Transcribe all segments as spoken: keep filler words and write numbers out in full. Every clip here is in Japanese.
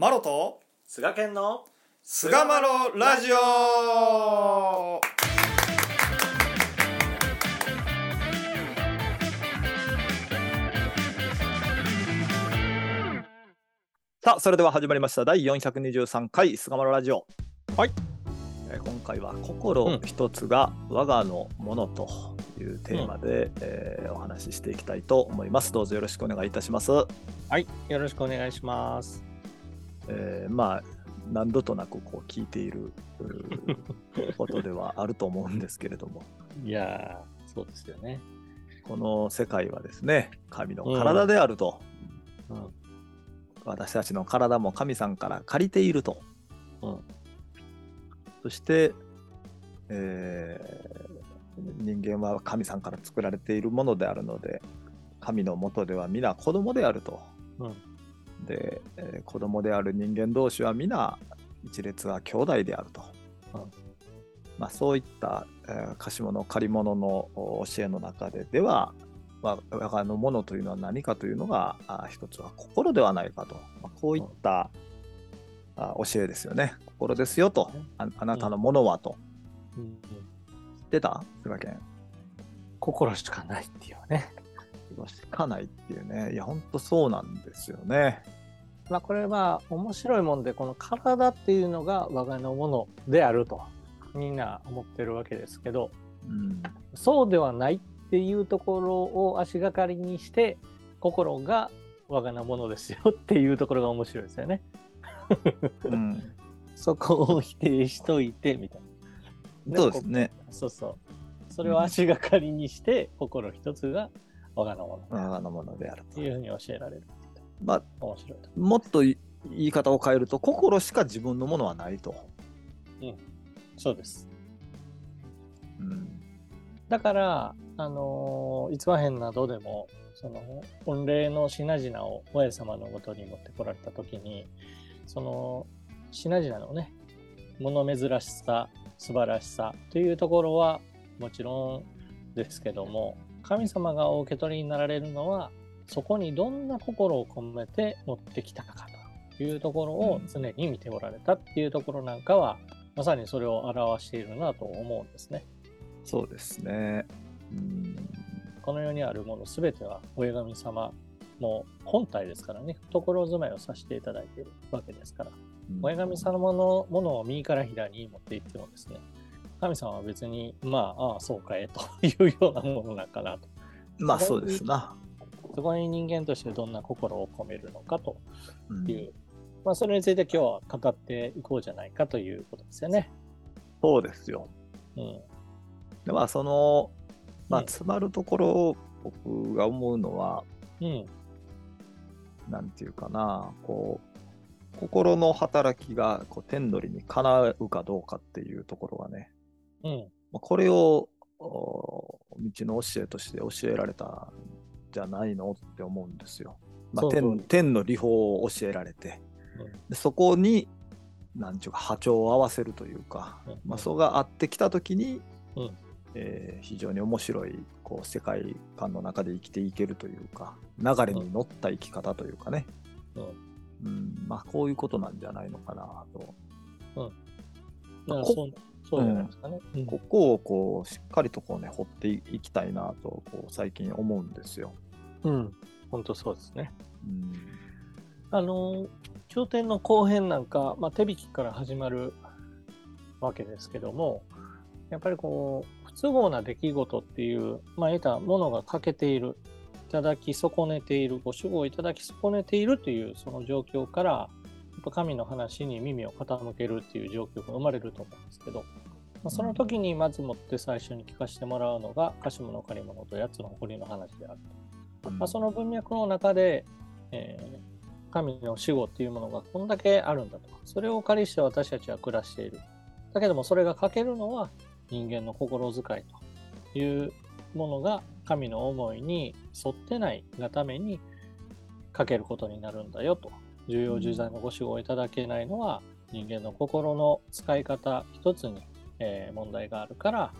マロと菅健の菅マロラジオ。さあ、それでは始まりました第よんひゃくにじゅうさんかい菅マロラジオ。はい、えー、今回は心一つが我がのものというテーマで、うんえー、お話ししていきたいと思います。どうぞよろしくお願いいたします。はい、よろしくお願いします。えー、まあ何度となくこう聞いていることではあると思うんですけれどもいやそうですよね。この世界はですね、神の体であると、うんうん、私たちの体も神さんから借りていると、うん、そして、えー、人間は神さんから作られているものであるので、神の下では皆子供であると、うんでえー、子供である人間同士は皆一列は兄弟であると、うんまあ、そういった、えー、貸し物借り物の教えの中ででは、まあ、我がのものというのは何かというのが一つは心ではないかと、まあ、こういった、うん、あ教えですよね。心ですよと、あ、あなたのものはと、うんうん、知ってた？すがけん、心しかないっていうねしかないっていうね。いや本当そうなんですよね。まあこれは面白いもんで、この体っていうのが我がのものであるとみんな思ってるわけですけど、うん、そうではないっていうところを足がかりにして心が我がのものですよっていうところが面白いですよね、うん、そこを否定しといてみたいな。そうですね。そうそう、それを足がかりにして心一つが我がのもの、我がのものであるというふうに教えられる。まあ面白い。もっと言い方を変えると、心しか自分のものはないと。うん、そうです。うん、だからあの逸話編などでも、その御礼の品々を親様のもとに持ってこられたときに、その品々のね、物珍しさ、素晴らしさというところはもちろんですけども。神様がお受け取りになられるのは、そこにどんな心を込めて持ってきたかというところを常に見ておられたっていうところなんかは、うん、まさにそれを表しているなと思うんですね。そうですね。うん、この世にあるものすべては親神様の本体ですからね、懐詰めをさせていただいているわけですから、うん、親神様のものを右から左に持っていってもですね、神様は別にまあああそうかえというようなものなんかなと。まあそうですな。そこに人間としてどんな心を込めるのかという、うん、まあそれについて今日は語っていこうじゃないかということですよね。そうですよ。うん。でまあそのまあ詰まるところを僕が思うのは、うん、なんていうかな、こう。心の働きがこう天取りにかなうかどうかっていうところがね、うん、これを道の教えとして教えられたんじゃないのって思うんですよ。まあ、そうそう 天, 天の理法を教えられて、うん、でそこに何ちゅうか波長を合わせるというか、うんまあ、それがあってきた時に、うんえー、非常に面白いこう世界観の中で生きていけるというか、流れに乗った生き方というかね、うんうんうん、まあこういうことなんじゃないのかなと。うん。まあ、こそうそうじゃないですかね。うん、ここをこうしっかりとこうね掘っていきたいなとこう最近思うんですよ。うん。本当そうですね。うん、あの経典の後編なんか、まあ、手引きから始まるわけですけども、やっぱりこう不都合な出来事っていうまあ言ったものが欠けている。いただき損ねている、ご主語をいただき損ねているというその状況から、やっぱ神の話に耳を傾けるっていう状況が生まれると思うんですけど、まあ、その時にまずもって最初に聞かせてもらうのが貸し物借り物とやつの誇りの話であると、うんまあ、その文脈の中で、えー、神の主語っていうものがこんだけあるんだとか、それを借りして私たちは暮らしている。だけどもそれが欠けるのは人間の心遣いというものが神の思いに沿ってないがためにかけることになるんだよと。重要重罪のご主語をいただけないのは人間の心の使い方一つに問題があるから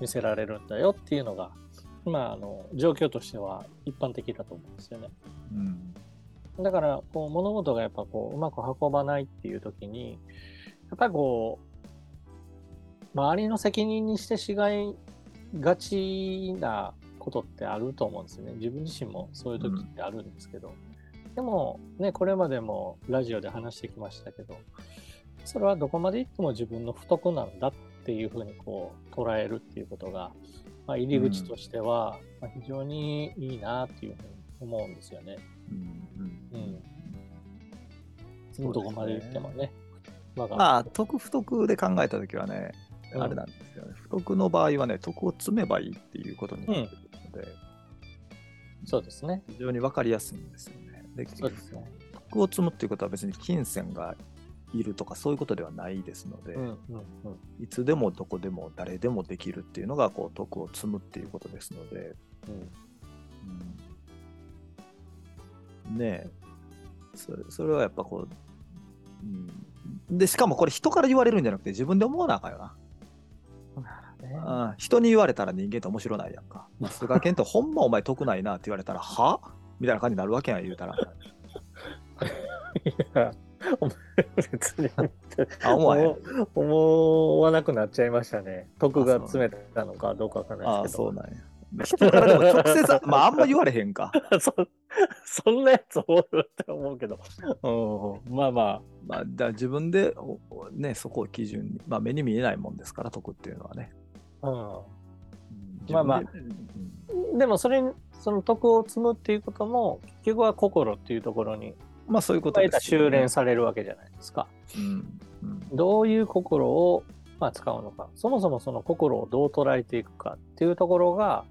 見せられるんだよっていうのが、まあ、あの状況としては一般的だと思うんですよね。うん、だからこう物事がやっぱこううまく運ばないっていう時にやっぱりこう周りの責任にしてしがいがちなことってあると思うんですよね。自分自身もそういう時ってあるんですけど、うん、でもねこれまでもラジオで話してきましたけど、それはどこまでいっても自分の不徳なんだっていうふうにこう捉えるっていうことが、まあ、入り口としては非常にいいなっていうふうに思うんですよね。うんうんうん、どこまで言ってもね、まあ得不得で考えたときはね、うん、あれなんですよね。不得の場合はね、得を積めばいいっていうことになってくるので、うん、そうですね。非常に分かりやすいんですよね。で、そうですね。得を積むっていうことは別に金銭がいるとかそういうことではないですので、うんうんうん、いつでもどこでも誰でもできるっていうのがこう得を積むっていうことですので、うんうんねえ、それ、それはやっぱこう、うん、でしかもこれ人から言われるんじゃなくて自分で思わなあかんよな、ね、あ人に言われたら人間って面白ないやんか。菅健とほんまお前得ないなって言われたらはみたいな感じになるわけやん言うたらいやお前別にあ思わへん思わなくなっちゃいましたね。得が詰めたのかどうかわからないですけど。あそうなんや。人からでも直接まああんま言われへんかそ, そんなやつおるって思うけどまあまあまあだ自分でねそこを基準に、まあ、目に見えないもんですから得っていうのはね、うん、まあまあ、うん、でもそれその得を積むっていうことも結局は心っていうところにまあそういうことです、ね、修練されるわけじゃないですか、うんうん、どういう心をまあ使うのか、そもそもその心をどう捉えていくかっていうところが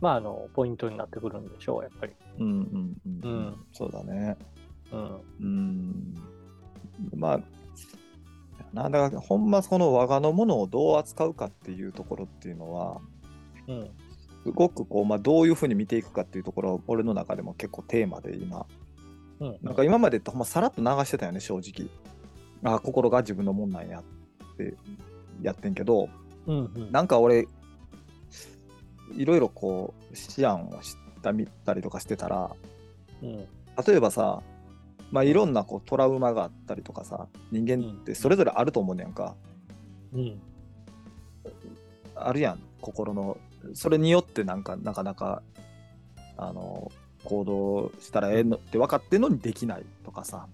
まあ、あのポイントになってくるんでしょうやっぱり。うんうんうん、うん、そうだね。うん、うん、まあなんだかほんまこの我がのものをどう扱うかっていうところっていうのは、うん、すごくこう、まあ、どういうふうに見ていくかっていうところは俺の中でも結構テーマで今、うんうん、なんか今までってほんまさらっと流してたよね正直。あ心が自分のもんなんやってやってんけど、うんうん、なんか俺いろいろこう思案をした見たりとかしてたら、うん、例えばさ、まあ、いろんなこうトラウマがあったりとかさ人間ってそれぞれあると思うねんか、うん、あるやん心のそれによってなんかなかなかあの行動したらええのって分かってんのにできないとかさ、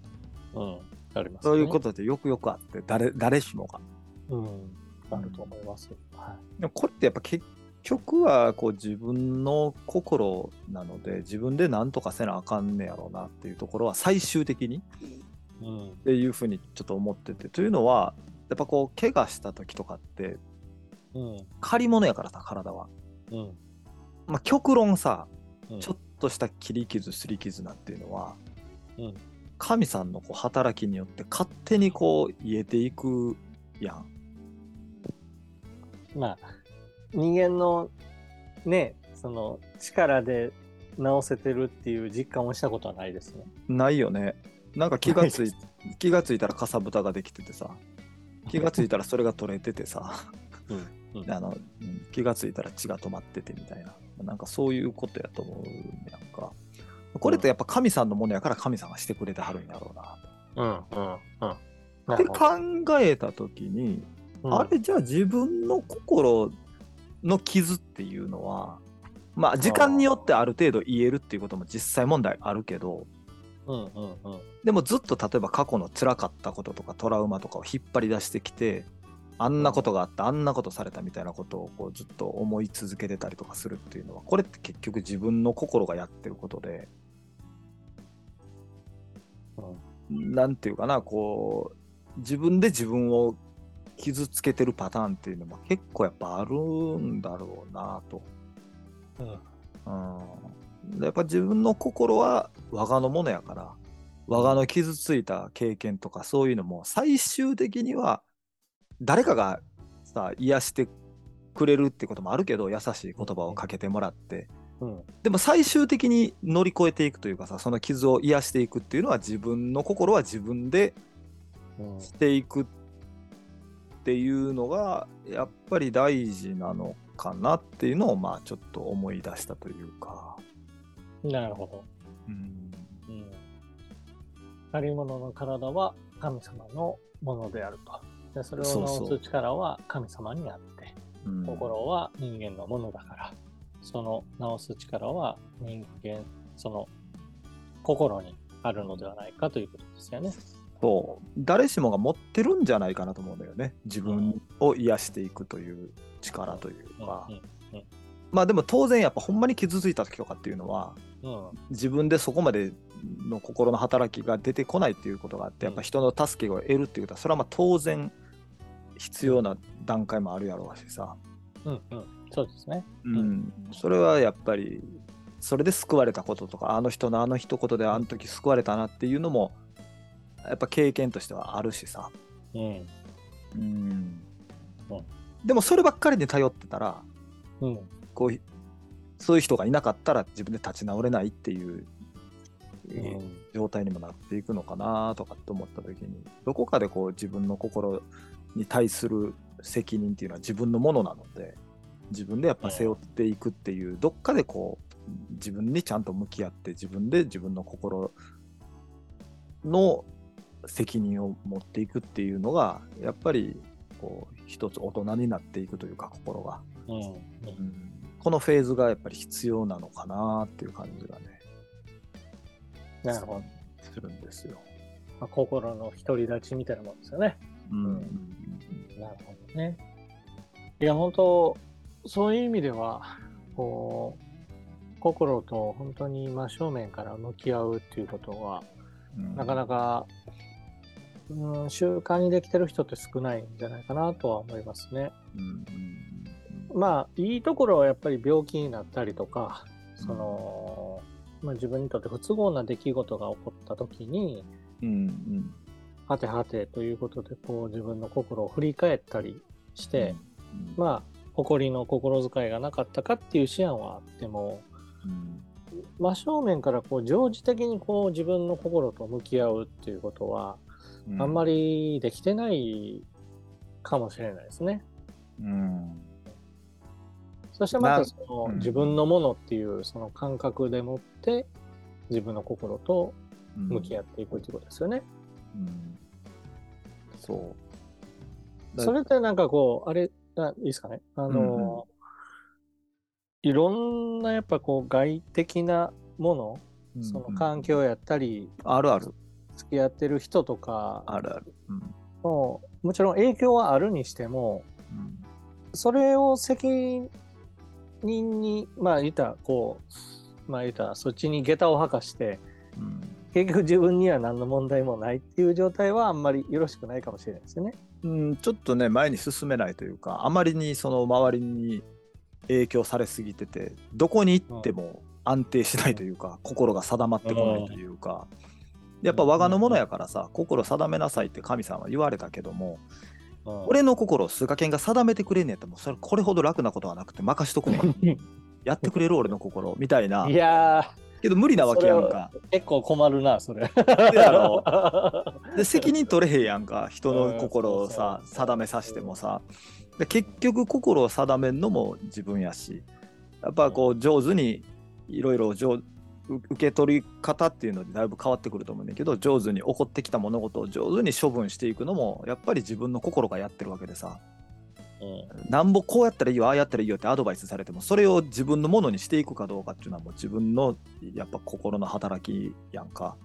うん、ありますね、そういうことってよくよくあって誰、誰しもが、うん、あると思います、はい、でもこれってやっぱ結局結局はこう自分の心なので自分で何とかせなあかんねやろうなっていうところは最終的にっていうふうにちょっと思ってて、というのはやっぱこう怪我した時とかって借り物やからさ体は、うんまあ、極論さ、うん、ちょっとした切り傷すり傷なんていうのは、うん、神さんのこう働きによって勝手にこう癒えていくやん。まあ人間のねその力で治せてるっていう実感をしたことはないですね。ないよね。なんか気がつい気がついたらかさぶたができててさ気がついたらそれが取れててさうん、うん、あの気がついたら血が止まっててみたいななんかそういうことやと思う。なんかこれってやっぱ神さんのものやから神さんがしてくれてはるんだろうなと、うんうんうんうん、って考えた時に、うん、あれじゃあ自分の心の傷っていうのはまあ時間によってある程度癒えるっていうことも実際問題あるけど、うんうんうん、でもずっと例えば過去の辛かったこととかトラウマとかを引っ張り出してきてあんなことがあった、うん、あんなことされたみたいなことをこうずっと思い続けてたりとかするっていうのはこれって結局自分の心がやってることで、うん、なんていうかなこう自分で自分を傷つけてるパターンっていうのも結構やっぱあるんだろうなと、うんうん、やっぱ自分の心は我がのものやから我がの傷ついた経験とかそういうのも最終的には誰かがさ癒してくれるってこともあるけど優しい言葉をかけてもらって、うん、でも最終的に乗り越えていくというかさその傷を癒していくっていうのは自分の心は自分でしていくって、うんっていうのがやっぱり大事なのかなっていうのをまあちょっと思い出したというか。なるほど、うんうん、借り物の体は神様のものであると。でそれを治す力は神様にあって、そうそう、うん、心は人間のものだから、その治す力は人間、その心にあるのではないかということですよね。そう、誰しもが持ってるんじゃないかなと思うんだよね。自分を癒していくという力というか、うんうんうんうん、まあでも当然やっぱほんまに傷ついた時とかっていうのは、うん、自分でそこまでの心の働きが出てこないっていうことがあって、やっぱ人の助けを得るっていうことはそれはまあ当然必要な段階もあるやろうしさ、うんうん、そうですね、うんうん、それはやっぱりそれで救われたこととか、あの人のあの一言であの時救われたなっていうのもやっぱ経験としてはあるしさ、うんうんうん、でもそればっかりに頼ってたら、うん、こうそういう人がいなかったら自分で立ち直れないっていう、うん、状態にもなっていくのかなとかって思った時に、どこかでこう自分の心に対する責任っていうのは自分のものなので、自分でやっぱ背負っていくっていう、うん、どっかでこう自分にちゃんと向き合って自分で自分の心の責任を持っていくっていうのがやっぱりこう一つ大人になっていくというか、心が、うんうんうん、このフェーズがやっぱり必要なのかなっていう感じがね、なるほど、するんですよ、まあ、心の独り立ちみたいなもんですよね、うんうん、なるほどね。いや本当そういう意味ではこう心と本当に真正面から向き合うっていうことは、うん、なかなか、うん、習慣にできてる人って少ないんじゃないかなとは思いますね、うんうん、まあいいところはやっぱり病気になったりとか、その、うんまあ、自分にとって不都合な出来事が起こった時に、うんうん、はてはてということでこう自分の心を振り返ったりして、うんうん、まあ誇りの心遣いがなかったかっていう思案はあっても、うん真正面からこう常時的にこう自分の心と向き合うっていうことはあんまりできてないかもしれないですね、うん、そしてまたその、うん、自分のものっていうその感覚でもって自分の心と向き合っていくっていうことですよね、うんうん、そうそれってなんかこうあれあいいですかね、あの、うんいろんなやっぱこう外的なもの、うんうん、その環境やったりあるある付き合ってる人とかあるある、うん、もうもちろん影響はあるにしても、うん、それを責任にまあ言ったらこうまあ言ったらそっちに下駄を吐かして、うん、結局自分には何の問題もないっていう状態はあんまりよろしくないかもしれないですよね、うん、ちょっとね前に進めないというか、あまりにその周りに影響されすぎててどこに行っても安定しないというか、うん、心が定まってこないというか、うん、やっぱ我がのものやからさ、うん、心定めなさいって神様は言われたけども、うん、俺の心をスガケンが定めてくれんねやったらもうそれこれほど楽なことはなくて任しとこうやってくれる俺の心みたいな。いやけど無理なわけやんか。結構困るなそれで、あので責任取れへんやんか、人の心をさ、うん、定めさせてもさ、で結局心を定めるのも自分やし、やっぱこう上手にいろいろ受け取り方っていうのでだいぶ変わってくると思うんだけど、上手に起こってきた物事を上手に処分していくのもやっぱり自分の心がやってるわけでさ、うん、なんぼこうやったらいいよああやったらいいよってアドバイスされてもそれを自分のものにしていくかどうかっていうのはもう自分のやっぱ心の働きやんか、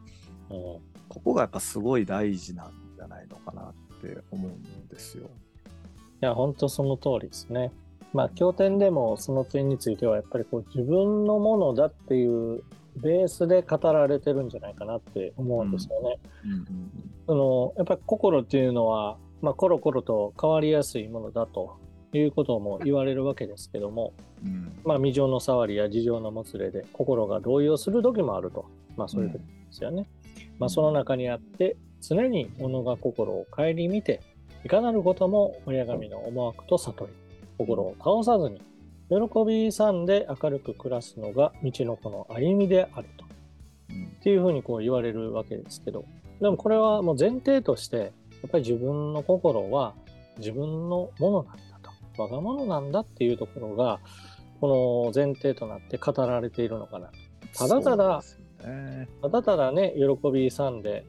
うん、ここがやっぱすごい大事なんじゃないのかなって思うんですよ。いや本当その通りですね。まあ経典でもその点についてはやっぱりこう自分のものだっていうベースで語られてるんじゃないかなって思うんですよね、うんうんうん、そのやっぱり心っていうのは、まあ、コロコロと変わりやすいものだということも言われるわけですけども、うん、まあ未情の触りや事情のもつれで心が動揺する時もあると、まあそういうことですよね、うん、まあその中にあって常に物が心を顧みていかなることも親神の思惑と悟り、心を倒さずに喜び勇んで明るく暮らすのが道の子の歩みであると、うん、っていうふうにこう言われるわけですけど、でもこれはもう前提としてやっぱり自分の心は自分のものなんだと、我が物なんだっていうところがこの前提となって語られているのかな。ただただ、そうですよね、ただただね喜び勇んで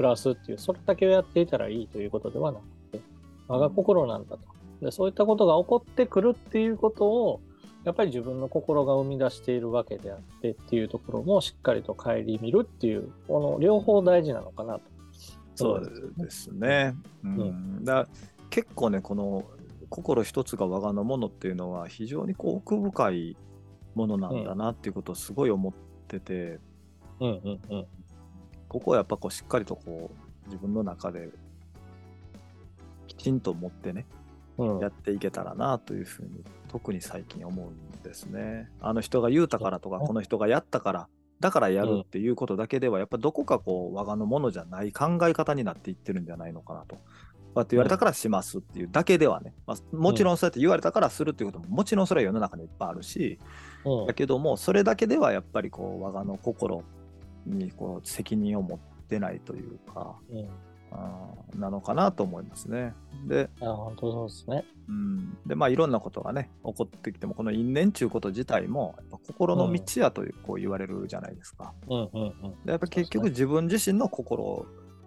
暮らすっていう、それだけをやっていたらいいということではなくて、我が心なんだと。で、そういったことが起こってくるっていうことを、やっぱり自分の心が生み出しているわけであってっていうところもしっかりと顧みるっていう、この両方大事なのかなと。そうですね、うんうん、だ結構ね、この心一つが我がのものっていうのは非常にこう奥深いものなんだなっていうことをすごい思ってて、うんうんうんうん、ここはやっぱこうしっかりとこう自分の中できちんと持ってね、うん、やっていけたらなというふうに特に最近思うんですね。あの人が言うたからとか、この人がやったからだからやるっていうことだけでは、やっぱどこかこう我がのものじゃない考え方になっていってるんじゃないのかなと。こうやって言われたからしますっていうだけではね、まあ、もちろんそうやって言われたからするっていうことももちろんそれは世の中にいっぱいあるし、うん、だけどもそれだけではやっぱりこう我がの心にこう責任を持ってないというか、うん、あなのかなと思いますね。で、あ本当そうですね、うん、でまあいろんなことがね起こってきても、この因縁ということ自体もやっぱ心の道やという、うん、こう言われるじゃないですか、うんうんうん、でやっぱ結局自分自身の心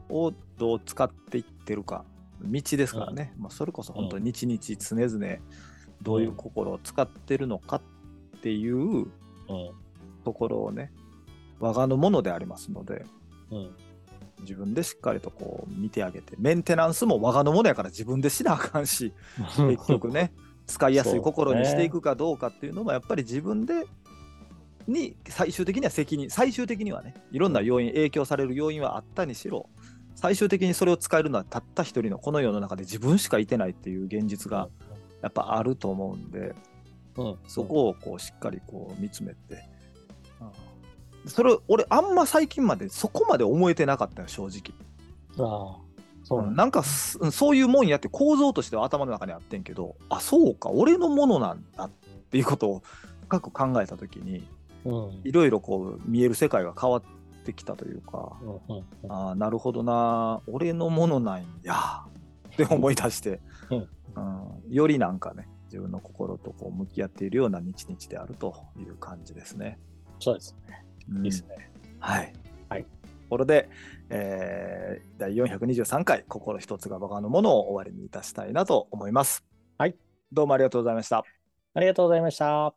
をどう使っていってるか、道ですからね、うんまあ、それこそ本当に日々常々どういう心を使ってるのかっていうところをね、我がのものでありますので、うん、自分でしっかりとこう見てあげて、メンテナンスも我がのものやから自分でしなあかんし、結局ね使いやすい心にしていくかどうかっていうのもやっぱり自分でに最終的には責任、最終的にはねいろんな要因、影響される要因はあったにしろ、最終的にそれを使えるのはたった一人のこの世の中で自分しかいてないっていう現実がやっぱあると思うんで、うん、そこをこうしっかりこう見つめて、うん、それ俺あんま最近までそこまで思えてなかったよ正直。あそうね、うん、なんかそういうもんやって構造としては頭の中にあってんけど、あそうか俺のものなんだっていうことを深く考えた時に、いろいろこう見える世界が変わってってきたというか、うんうんうん、あなるほどな俺のものなんやって思い出して、うんうん、よりなんかね自分の心とこう向き合っているような日々であるという感じですね。そうですね、うん、いいですね、はい、はい、ところで、えー、だいよんひゃくにじゅうさんかい心一つが我がのものを終わりにいたしたいなと思います。はい、どうもありがとうございました。ありがとうございました。